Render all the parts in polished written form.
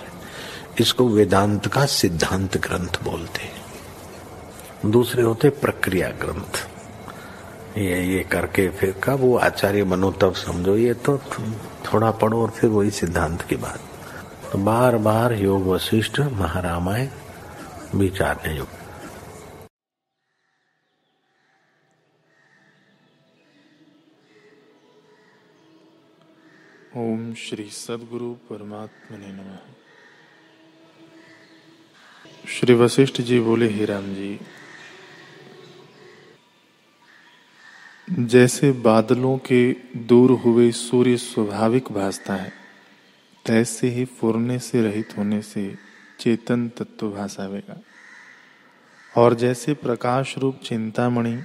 है। इसको वेदांत का सिद्धांत ग्रंथ बोलते हैं। दूसरे होते प्रक्रिया ग्रंथ, ये करके फिर कब वो आचार्य बनो तब समझो। ये तो थोड़ा पढ़ो और फिर वही सिद्धांत की बात। तो बार बार योग वशिष्ठ महारामायण विचारने योग। ओम श्री सद्गुरु परमात्मने नमः। श्री वशिष्ठ जी बोले, हे राम जी, जैसे बादलों के दूर हुए सूर्य स्वाभाविक भासता है, तैसे ही फुरने से रहित होने से चेतन तत्व भासावेगा। और जैसे प्रकाश रूप चिंतामणि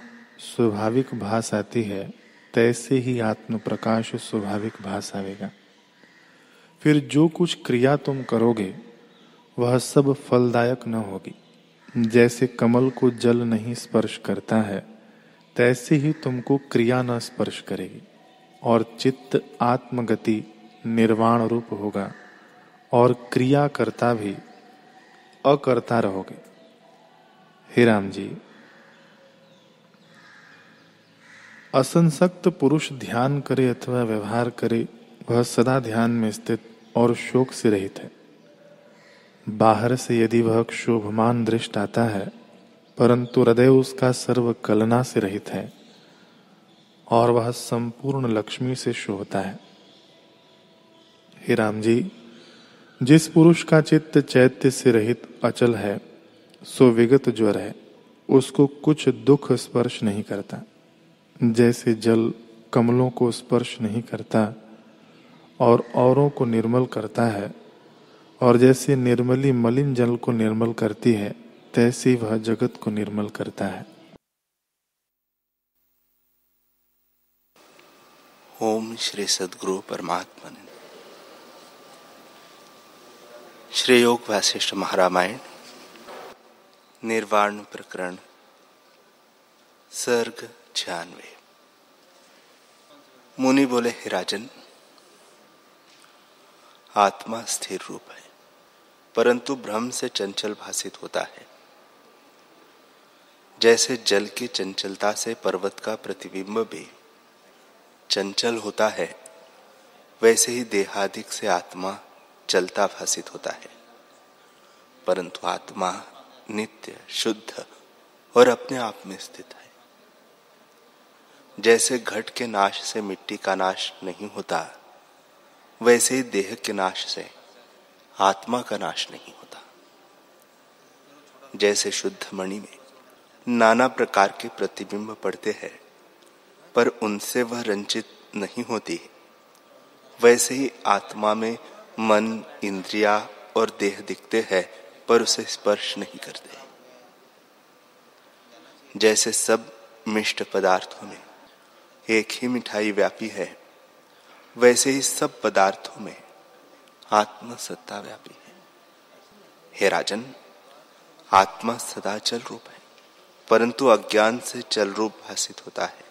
स्वाभाविक भास आती है, तैसे ही आत्म प्रकाश स्वाभाविक भासावेगा। फिर जो कुछ क्रिया तुम करोगे वह सब फलदायक न होगी। जैसे कमल को जल नहीं स्पर्श करता है, तैसे ही तुमको क्रिया न स्पर्श करेगी। और चित्त आत्मगति निर्वाण रूप होगा और क्रिया करता भी अकर्ता रहोगे। हे राम जी, असंसक्त पुरुष ध्यान करे अथवा व्यवहार करे, वह सदा ध्यान में स्थित और शोक से रहित है। बाहर से यदि वह शोभमान दृष्ट आता है, परंतु हृदय उसका सर्व कलना से रहित है और वह संपूर्ण लक्ष्मी से शोभता है। हे राम जी, जिस पुरुष का चित्त चैत्य से रहित अचल है, सो विगत ज्वर है, उसको कुछ दुख स्पर्श नहीं करता। जैसे जल कमलों को स्पर्श नहीं करता और औरों को निर्मल करता है, और जैसे निर्मली मलिन जल को निर्मल करती है, तैसे वह जगत को निर्मल करता है। ओम श्री सद्गुरु परमात्मने। श्री योग वासिष्ठ महारामायण निर्वाण प्रकरण सर्ग 96। मुनि बोले, हे राजन, आत्मा स्थिर रूप है, परंतु भ्रम से चंचल भासित होता है। जैसे जल की चंचलता से पर्वत का प्रतिबिंब भी चंचल होता है, वैसे ही देहादिक से आत्मा चलता भासित होता है। परंतु आत्मा नित्य, शुद्ध और अपने आप में स्थित है। जैसे घट के नाश से मिट्टी का नाश नहीं होता, वैसे ही देह के नाश से आत्मा का नाश नहीं होता। जैसे शुद्ध मणि में नाना प्रकार के प्रतिबिंब पड़ते हैं, पर उनसे वह रंजित नहीं होती, वैसे ही आत्मा में मन, इंद्रिया और देह दिखते हैं, पर उसे स्पर्श नहीं करते। जैसे सब मिष्ट पदार्थों में एक ही मिठाई व्यापी है, वैसे ही सब पदार्थों में आत्मा सत्ता व्यापी है। हे राजन, आत्मा सदा चल रूप है, परंतु अज्ञान से चल रूप भासित होता है।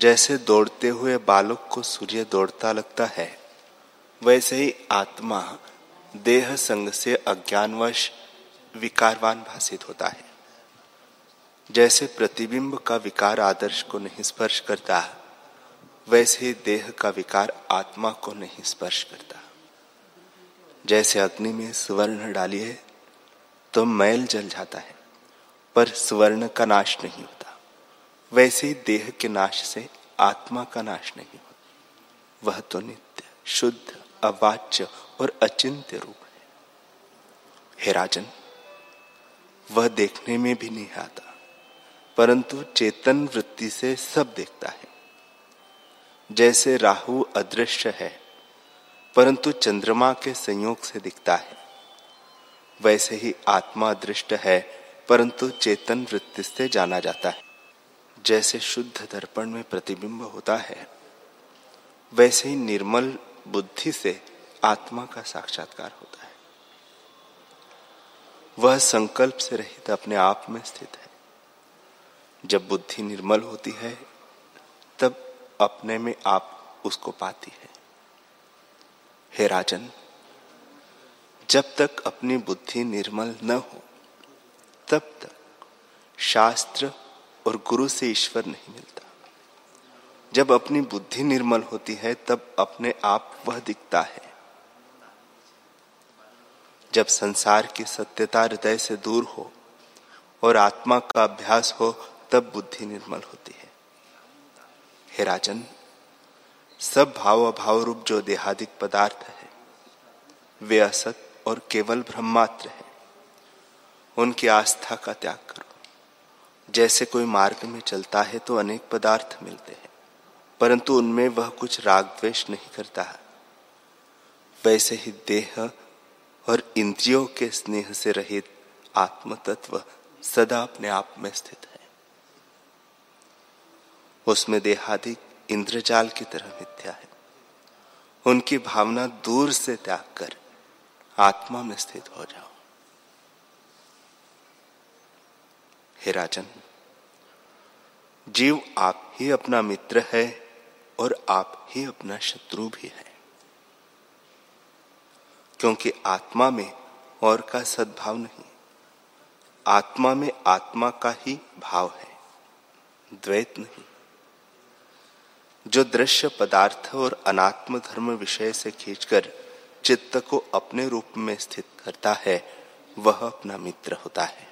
जैसे दौड़ते हुए बालक को सूर्य दौड़ता लगता है, वैसे ही आत्मा देह संग से अज्ञानवश विकारवान भासित होता है। जैसे प्रतिबिंब का विकार आदर्श को नहीं स्पर्श करता, वैसे ही देह का विकार आत्मा को नहीं स्पर्श करता। जैसे अग्नि में सुवर्ण डालिए तो मैल जल जाता है, पर सुवर्ण का नाश नहीं होता, वैसे ही देह के नाश से आत्मा का नाश नहीं होता। वह तो नित्य, शुद्ध, अवाच्य और अचिंत्य रूप है। हे राजन, वह देखने में भी नहीं आता, परंतु चेतन वृत्ति से सब देखता है। जैसे राहु अदृश्य है, परंतु चंद्रमा के संयोग से दिखता है। वैसे ही आत्मा दृष्ट है परंतु चेतन वृत्ति से जाना जाता है। जैसे शुद्ध दर्पण में प्रतिबिंब होता है वैसे ही निर्मल बुद्धि से आत्मा का साक्षात्कार होता है। वह संकल्प से रहित अपने आप में स्थित है। जब बुद्धि निर्मल होती है तब अपने में आप उसको पाती है। हे राजन, जब तक अपनी बुद्धि निर्मल न हो तब तक शास्त्र और गुरु से ईश्वर नहीं मिलता। जब अपनी बुद्धि निर्मल होती है तब अपने आप वह दिखता है। जब संसार की सत्यता हृदय से दूर हो और आत्मा का अभ्यास हो तब बुद्धि निर्मल होती है। हे राजन, सब भाव अभाव रूप जो देहादिक पदार्थ है वे असत और केवल ब्रह्मात्र है। उनकी आस्था का त्याग करो। जैसे कोई मार्ग में चलता है तो अनेक पदार्थ मिलते हैं परंतु उनमें वह कुछ राग द्वेष नहीं करता है। वैसे ही देह और इंद्रियों के स्नेह से रहित आत्म तत्व सदा अपने आप में स्थित है। उसमें देहादिक इंद्रजाल की तरह मिथ्या है। उनकी भावना दूर से त्याग कर आत्मा में स्थित हो जाओ। हे राजन, जीव आप ही अपना मित्र है और आप ही अपना शत्रु भी है, क्योंकि आत्मा में और का सद्भाव नहीं। आत्मा में आत्मा का ही भाव है, द्वैत नहीं। जो दृश्य पदार्थ और अनात्म धर्म विषय से खींचकर चित्त को अपने रूप में स्थित करता है वह अपना मित्र होता है,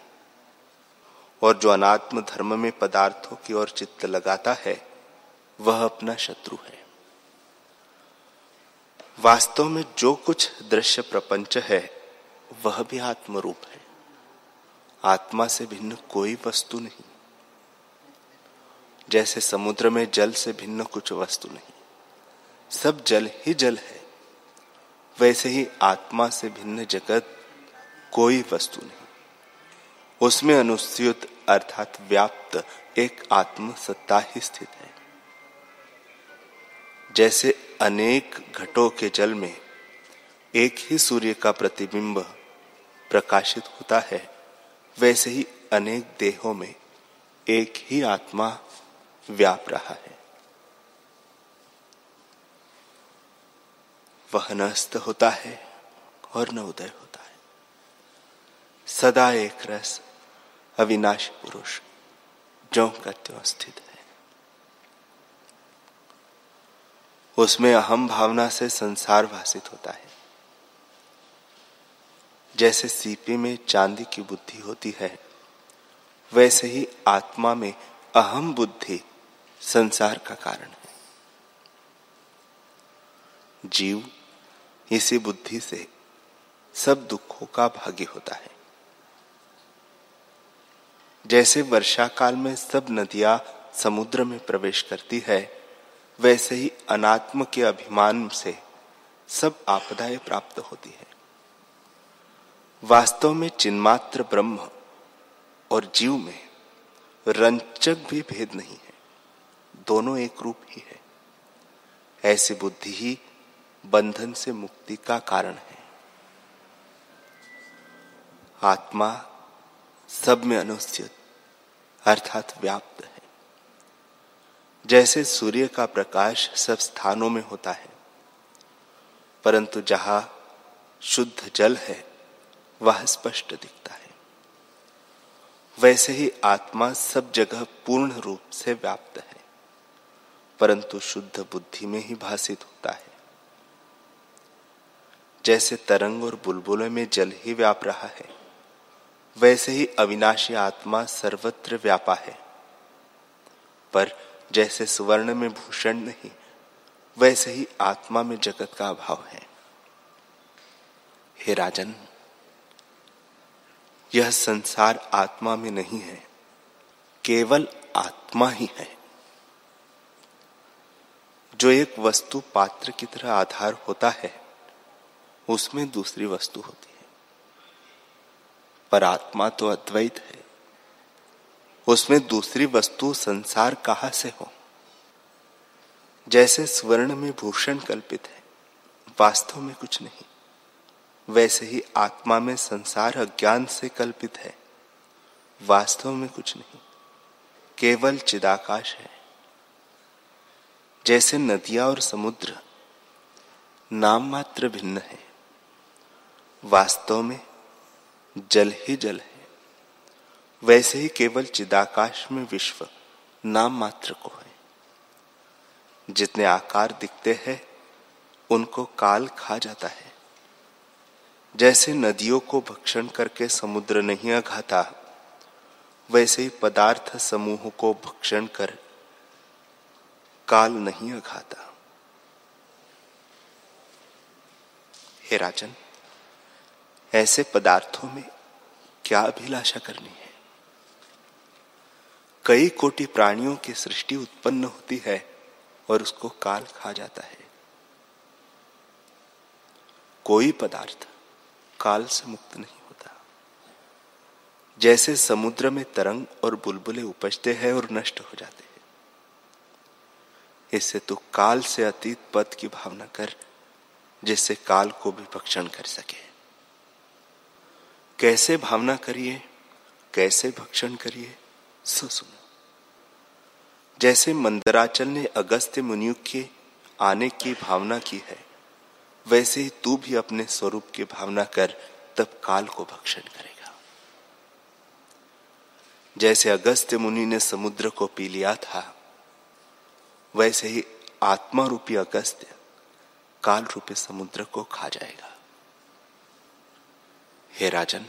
और जो अनात्म धर्म में पदार्थों की ओर चित्त लगाता है वह अपना शत्रु है। वास्तव में जो कुछ दृश्य प्रपंच है वह भी आत्म रूप है। आत्मा से भिन्न कोई वस्तु नहीं। जैसे समुद्र में जल से भिन्न कुछ वस्तु नहीं, सब जल ही जल है, वैसे ही आत्मा से भिन्न जगत कोई वस्तु नहीं। उसमें अनुस्यूत अर्थात व्याप्त एक आत्म सत्ता ही स्थित है। जैसे अनेक घटों के जल में एक ही सूर्य का प्रतिबिंब प्रकाशित होता है वैसे ही अनेक देहों में एक ही आत्मा व्याप रहा है। वह न अस्त होता है और न उदय होता है। सदा एक रस अविनाशी पुरुष ज्यों का त्यों स्थित है। उसमें अहम भावना से संसार भासित होता है। जैसे सीपे में चांदी की बुद्धि होती है वैसे ही आत्मा में अहम बुद्धि संसार का कारण है। जीव इसी बुद्धि से सब दुखों का भागी होता है। जैसे वर्षा काल में सब नदियां समुद्र में प्रवेश करती है वैसे ही अनात्म के अभिमान से सब आपदाएं प्राप्त होती है। वास्तव में चिन्मात्र ब्रह्म और जीव में रंचक भी भेद नहीं है, दोनों एक रूप ही है। ऐसी बुद्धि ही बंधन से मुक्ति का कारण है। आत्मा सब में अनुस्थित अर्थात व्याप्त है। जैसे सूर्य का प्रकाश सब स्थानों में होता है परंतु जहां शुद्ध जल है वह स्पष्ट दिखता है। वैसे ही आत्मा सब जगह पूर्ण रूप से व्याप्त है परंतु शुद्ध बुद्धि में ही भासित होता है। जैसे तरंग और बुलबुले में जल ही व्याप रहा है वैसे ही अविनाशी आत्मा सर्वत्र व्यापा है। पर जैसे सुवर्ण में भूषण नहीं वैसे ही आत्मा में जगत का अभाव है। हे राजन, यह संसार आत्मा में नहीं है, केवल आत्मा ही है। जो एक वस्तु पात्र की तरह आधार होता है उसमें दूसरी वस्तु होती है। पर आत्मा तो अद्वैत है, उसमें दूसरी वस्तु संसार कहाँ से हो। जैसे स्वर्ण में भूषण कल्पित है, वास्तव में कुछ नहीं, वैसे ही आत्मा में संसार अज्ञान से कल्पित है, वास्तव में कुछ नहीं, केवल चिदाकाश है। जैसे नदियां और समुद्र नाम मात्र भिन्न है, वास्तव में जल ही जल है, वैसे ही केवल चिदाकाश में विश्व नाम मात्र को है। जितने आकार दिखते हैं उनको काल खा जाता है। जैसे नदियों को भक्षण करके समुद्र नहीं अघाता, वैसे ही पदार्थ समूह को भक्षण कर काल नहीं अघाता। हे राजन, ऐसे पदार्थों में क्या अभिलाषा करनी है। कई कोटि प्राणियों की सृष्टि उत्पन्न होती है और उसको काल खा जाता है। कोई पदार्थ काल से मुक्त नहीं होता। जैसे समुद्र में तरंग और बुलबुले उपजते हैं और नष्ट हो जाते हैं, इससे तो काल से अतीत पद की भावना कर, जिससे काल को भी भक्षण कर सके। कैसे भावना करिए, कैसे भक्षण करिए, सो सुनो। जैसे मंदराचल ने अगस्त्य मुनि के आने की भावना की है, वैसे ही तू भी अपने स्वरूप की भावना कर, तब काल को भक्षण करेगा। जैसे अगस्त्य मुनि ने समुद्र को पी लिया था, वैसे ही आत्मा रूपी अगस्त्य काल रूपी समुद्र को खा जाएगा। हे राजन,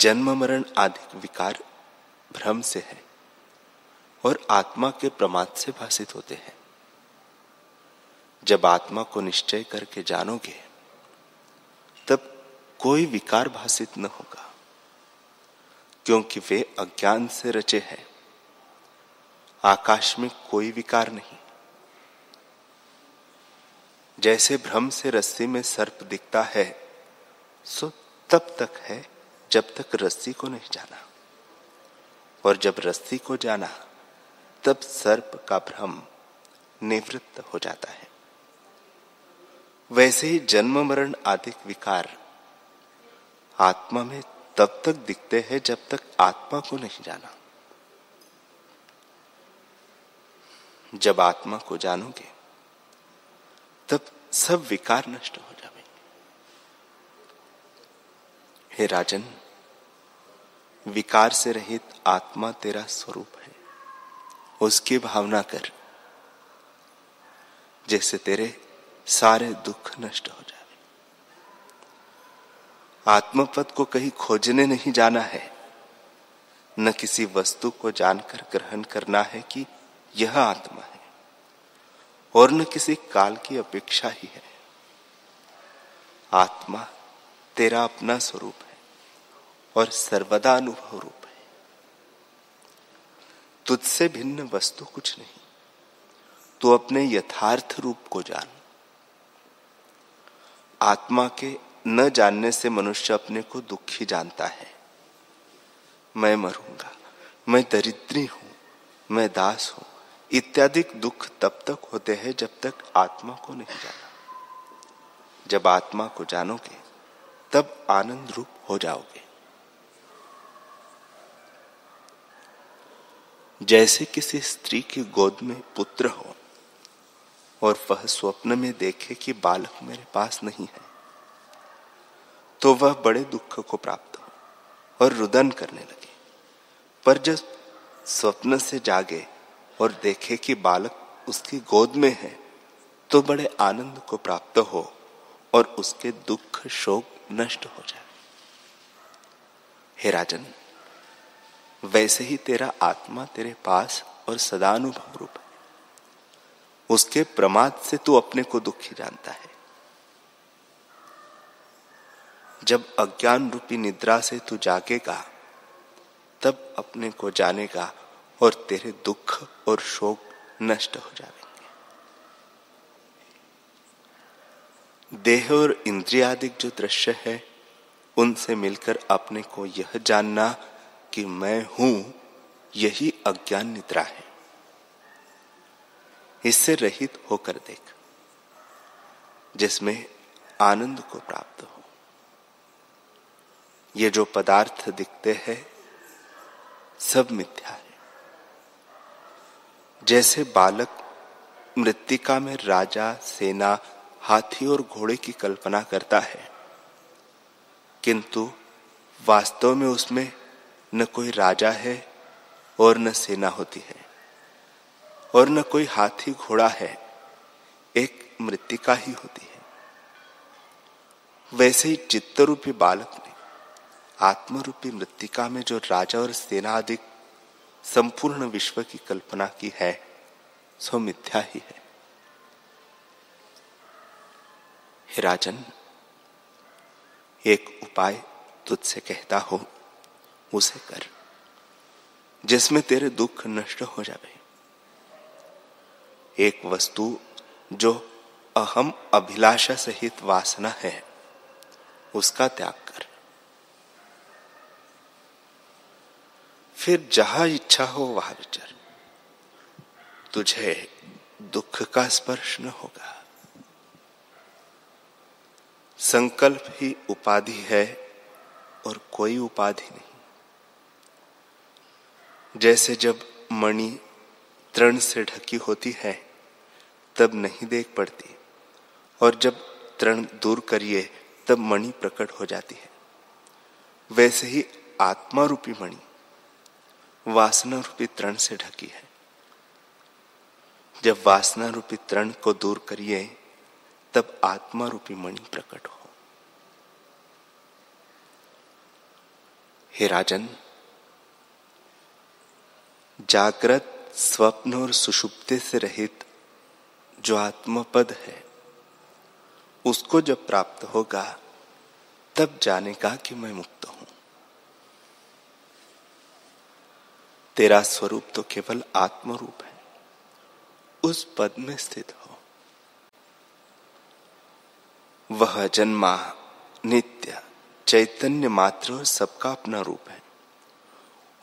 जन्म मरण आदि विकार भ्रम से है और आत्मा के प्रमाद से भासित होते हैं। जब आत्मा को निश्चय करके जानोगे, तब कोई विकार भासित न होगा, क्योंकि वे अज्ञान से रचे हैं। आकाश में कोई विकार नहीं। जैसे भ्रम से रस्सी में सर्प दिखता है, सो तब तक है जब तक रस्सी को नहीं जाना, और जब रस्सी को जाना, तब सर्प का भ्रम निवृत्त हो जाता है। वैसे ही जन्म मरण आदि विकार आत्मा में तब तक दिखते हैं जब तक आत्मा को नहीं जाना। जब आत्मा को जानोगे, तब सब विकार नष्ट हो जाएंगे। हे राजन, विकार से रहित आत्मा तेरा स्वरूप है, उसकी भावना कर, जैसे तेरे सारे दुख नष्ट हो जाए। आत्मपद को कहीं खोजने नहीं जाना है, न किसी वस्तु को जानकर ग्रहण करना है कि यह आत्मा है, और न किसी काल की अपेक्षा ही है। आत्मा तेरा अपना स्वरूप है और सर्वदा अनुभव रूप है। तुझसे भिन्न वस्तु कुछ नहीं। तू अपने यथार्थ रूप को जान। आत्मा के न जानने से मनुष्य अपने को दुखी जानता है। मैं मरूंगा, मैं दरिद्री हूं, मैं दास हूं, इत्यादि दुख तब तक होते हैं जब तक आत्मा को नहीं जाना। जब आत्मा को जानोगे, तब आनंद रूप हो जाओगे। जैसे किसी स्त्री की गोद में पुत्र हो और वह स्वप्न में देखे कि बालक मेरे पास नहीं है, तो वह बड़े दुख को प्राप्त हो और रुदन करने लगे। पर जब स्वप्न से जागे और देखे कि बालक उसकी गोद में है, तो बड़े आनंद को प्राप्त हो और उसके दुख शोक नष्ट हो जाए। हे राजन, वैसे ही तेरा आत्मा तेरे पास और सदानुभव रूप है। उसके प्रमाद से तू अपने को दुखी जानता है। जब अज्ञान रूपी निद्रा से तू जागेगा, तब अपने को जानेगा और तेरे दुख और शोक नष्ट हो जाएंगे। देह और इंद्रियादिक जो दृश्य है, उनसे मिलकर अपने को यह जानना कि मैं हूं, यही अज्ञान निद्रा है। इससे रहित होकर देख, जिसमें आनंद को प्राप्त हो। ये जो पदार्थ दिखते हैं सब मिथ्या है। जैसे बालक मृत्तिका में राजा, सेना, हाथी और घोड़े की कल्पना करता है, किंतु वास्तव में उसमें न कोई राजा है और न सेना होती है और न कोई हाथी घोड़ा है, एक मृत्तिका ही होती है। वैसे ही चित्त रूपी बालक ने आत्मरूपी मृत्तिका में जो राजा और सेना आदि संपूर्ण विश्व की कल्पना की है, सो मिथ्या ही है। हे राजन, एक उपाय तुझसे कहता हो, उसे कर, जिसमें तेरे दुख नष्ट हो जावे। एक वस्तु जो अहम अभिलाषा सहित वासना है, उसका त्याग कर। फिर जहां इच्छा हो वहां विचर, तुझे दुख का स्पर्श न होगा। संकल्प ही उपाधि है और कोई उपाधि नहीं। जैसे जब मणि तृण से ढकी होती है तब नहीं देख पड़ती, और जब तृण दूर करिए तब मणि प्रकट हो जाती है, वैसे ही आत्मा रूपी मणि वासना रूपी तृण से ढकी है। जब वासना रूपी तृण को दूर करिए तब आत्मा रूपी मणि प्रकट हो। हे राजन, जागृत, स्वप्न और सुषुप्ति से रहित जो आत्मपद है, उसको जब प्राप्त होगा तब जानेगा कि मैं मुक्त हूं। तेरा स्वरूप तो केवल आत्मरूप है, उस पद में स्थित हो। वह जन्मा नित्य चैतन्य मात्र और सबका अपना रूप है,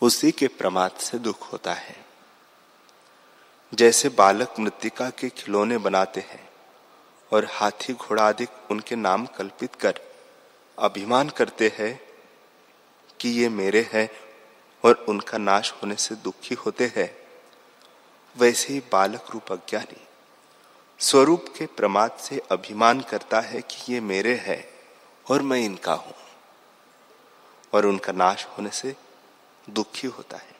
उसी के प्रमाद से दुख होता है। जैसे बालक मृत्तिका के खिलौने बनाते हैं और हाथी घोड़ा आदि उनके नाम कल्पित कर अभिमान करते हैं कि ये मेरे हैं, और उनका नाश होने से दुखी होते हैं, वैसे ही बालक रूप अज्ञानी स्वरूप के प्रमाद से अभिमान करता है कि ये मेरे है और मैं इनका हूं, और उनका नाश होने से दुखी होता है।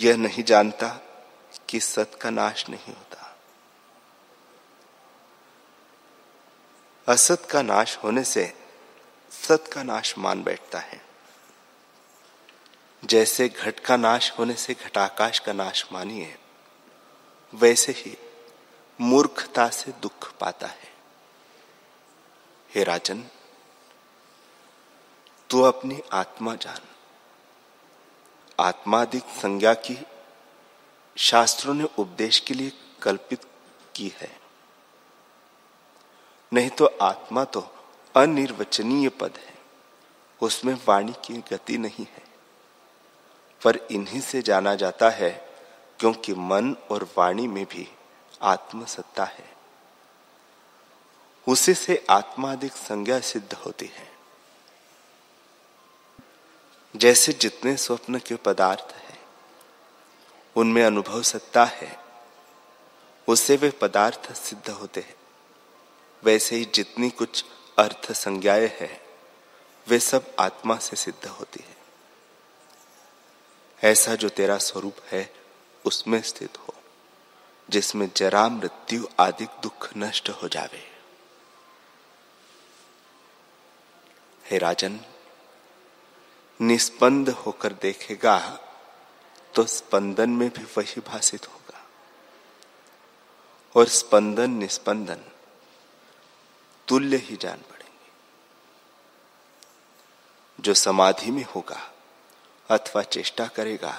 यह नहीं जानता कि सत का नाश नहीं होता। असत का नाश होने से सत का नाश मान बैठता है। जैसे घट का नाश होने से घटाकाश का नाश मानिए, वैसे ही मूर्खता से दुख पाता है। हे राजन, तू अपनी आत्मा जान। आत्मादिक संज्ञा की शास्त्रों ने उपदेश के लिए कल्पित की है, नहीं तो आत्मा तो अनिर्वचनीय पद है, उसमें वाणी की गति नहीं है, पर इन्हीं से जाना जाता है, क्योंकि मन और वाणी में भी आत्मसत्ता है। उसी से आत्मादिक संज्ञा सिद्ध होती है। जैसे जितने स्वप्न के पदार्थ हैं, उनमें अनुभव सत्ता है, उससे वे पदार्थ सिद्ध होते हैं, वैसे ही जितनी कुछ अर्थ संज्ञाएं हैं, वे सब आत्मा से सिद्ध होती है। ऐसा जो तेरा स्वरूप है, उसमें स्थित हो, जिसमें जरा, मृत्यु आदि दुख नष्ट हो जावे। हे राजन, निस्पंद होकर देखेगा तो स्पंदन में भी वही भासित होगा, और स्पंदन निस्पंदन तुल्य ही जान पड़ेंगे। जो समाधि में होगा अथवा चेष्टा करेगा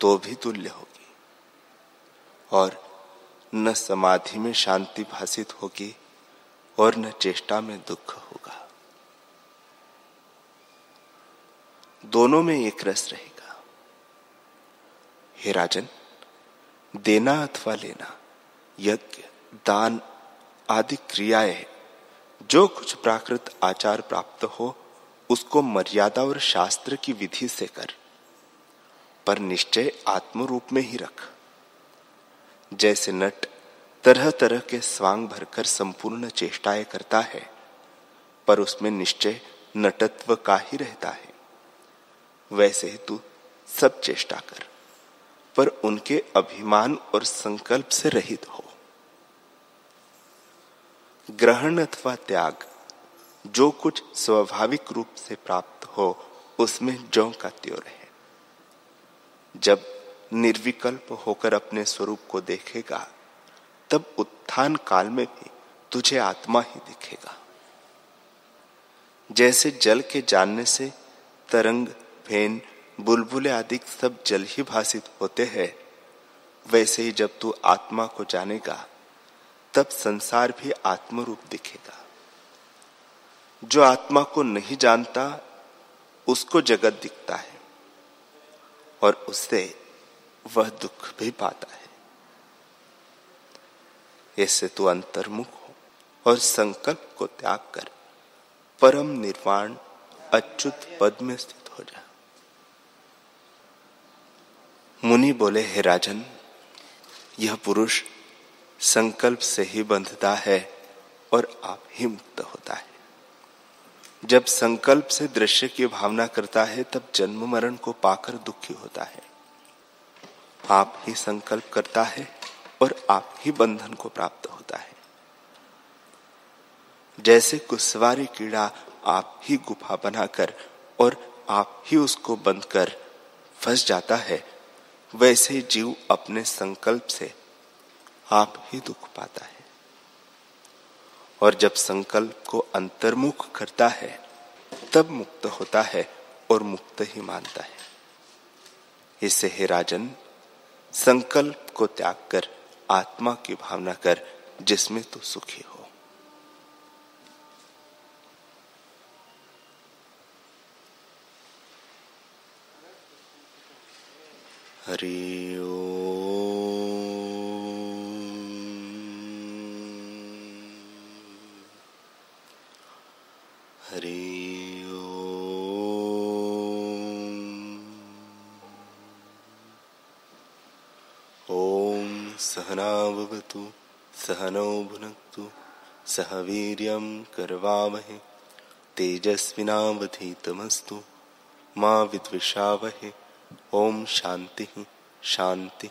तो भी तुल्य होगी, और न समाधि में शांति भासित होगी और न चेष्टा में दुख होगा। दोनों में एक रस रहेगा। हे राजन, देना अथवा लेना, यज्ञ, दान आदि क्रियाएं, जो कुछ प्राकृत आचार प्राप्त हो उसको मर्यादा और शास्त्र की विधि से कर, पर निश्चय आत्म रूप में ही रख। जैसे नट तरह तरह के स्वांग भरकर संपूर्ण चेष्टाएं करता है, पर उसमें निश्चय नटत्व का ही रहता है, वैसे ही तू सब चेष्टा कर, पर उनके अभिमान और संकल्प से रहित हो। ग्रहण अथवा त्याग, जो कुछ स्वाभाविक रूप से प्राप्त हो उसमें ज्यों का त्यों रहे। जब निर्विकल्प होकर अपने स्वरूप को देखेगा, तब उत्थान काल में भी तुझे आत्मा ही दिखेगा। जैसे जल के जानने से तरंग, फेन, बुलबुले आदि सब जल ही भासित होते हैं, वैसे ही जब तू आत्मा को जानेगा तब संसार भी आत्मरूप दिखेगा। जो आत्मा को नहीं जानता उसको जगत दिखता है और उससे वह दुख भी पाता है। इससे तू अंतर्मुख हो और संकल्प को त्याग कर परम निर्वाण अच्युत पद में स्थित हो जा। मुनि बोले, हे राजन, यह पुरुष संकल्प से ही बंधता है और आप ही मुक्त होता है। जब संकल्प से दृश्य की भावना करता है तब जन्म मरण को पाकर दुखी होता है। आप ही संकल्प करता है और आप ही बंधन को प्राप्त होता है। जैसे कुसवारी कीड़ा आप ही गुफा बनाकर और आप ही उसको बंद कर फंस जाता है, वैसे जीव अपने संकल्प से आप ही दुख पाता है। और जब संकल्प को अंतर्मुख करता है तब मुक्त होता है और मुक्त ही मानता है। इससे हे राजन, संकल्प को त्याग कर आत्मा की भावना कर, जिसमें तू सुखी हो। हरि ओम, हरि ओम। ओम सहना भवतु, सहनौ भुनक्तु, सहवीर्यं करवावहै, तेजस्विनावधीतमस्तु, मा विद्विषावहै। ओम शांति शांति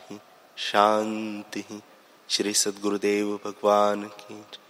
शांति। श्री सद्गुरुदेव भगवान की।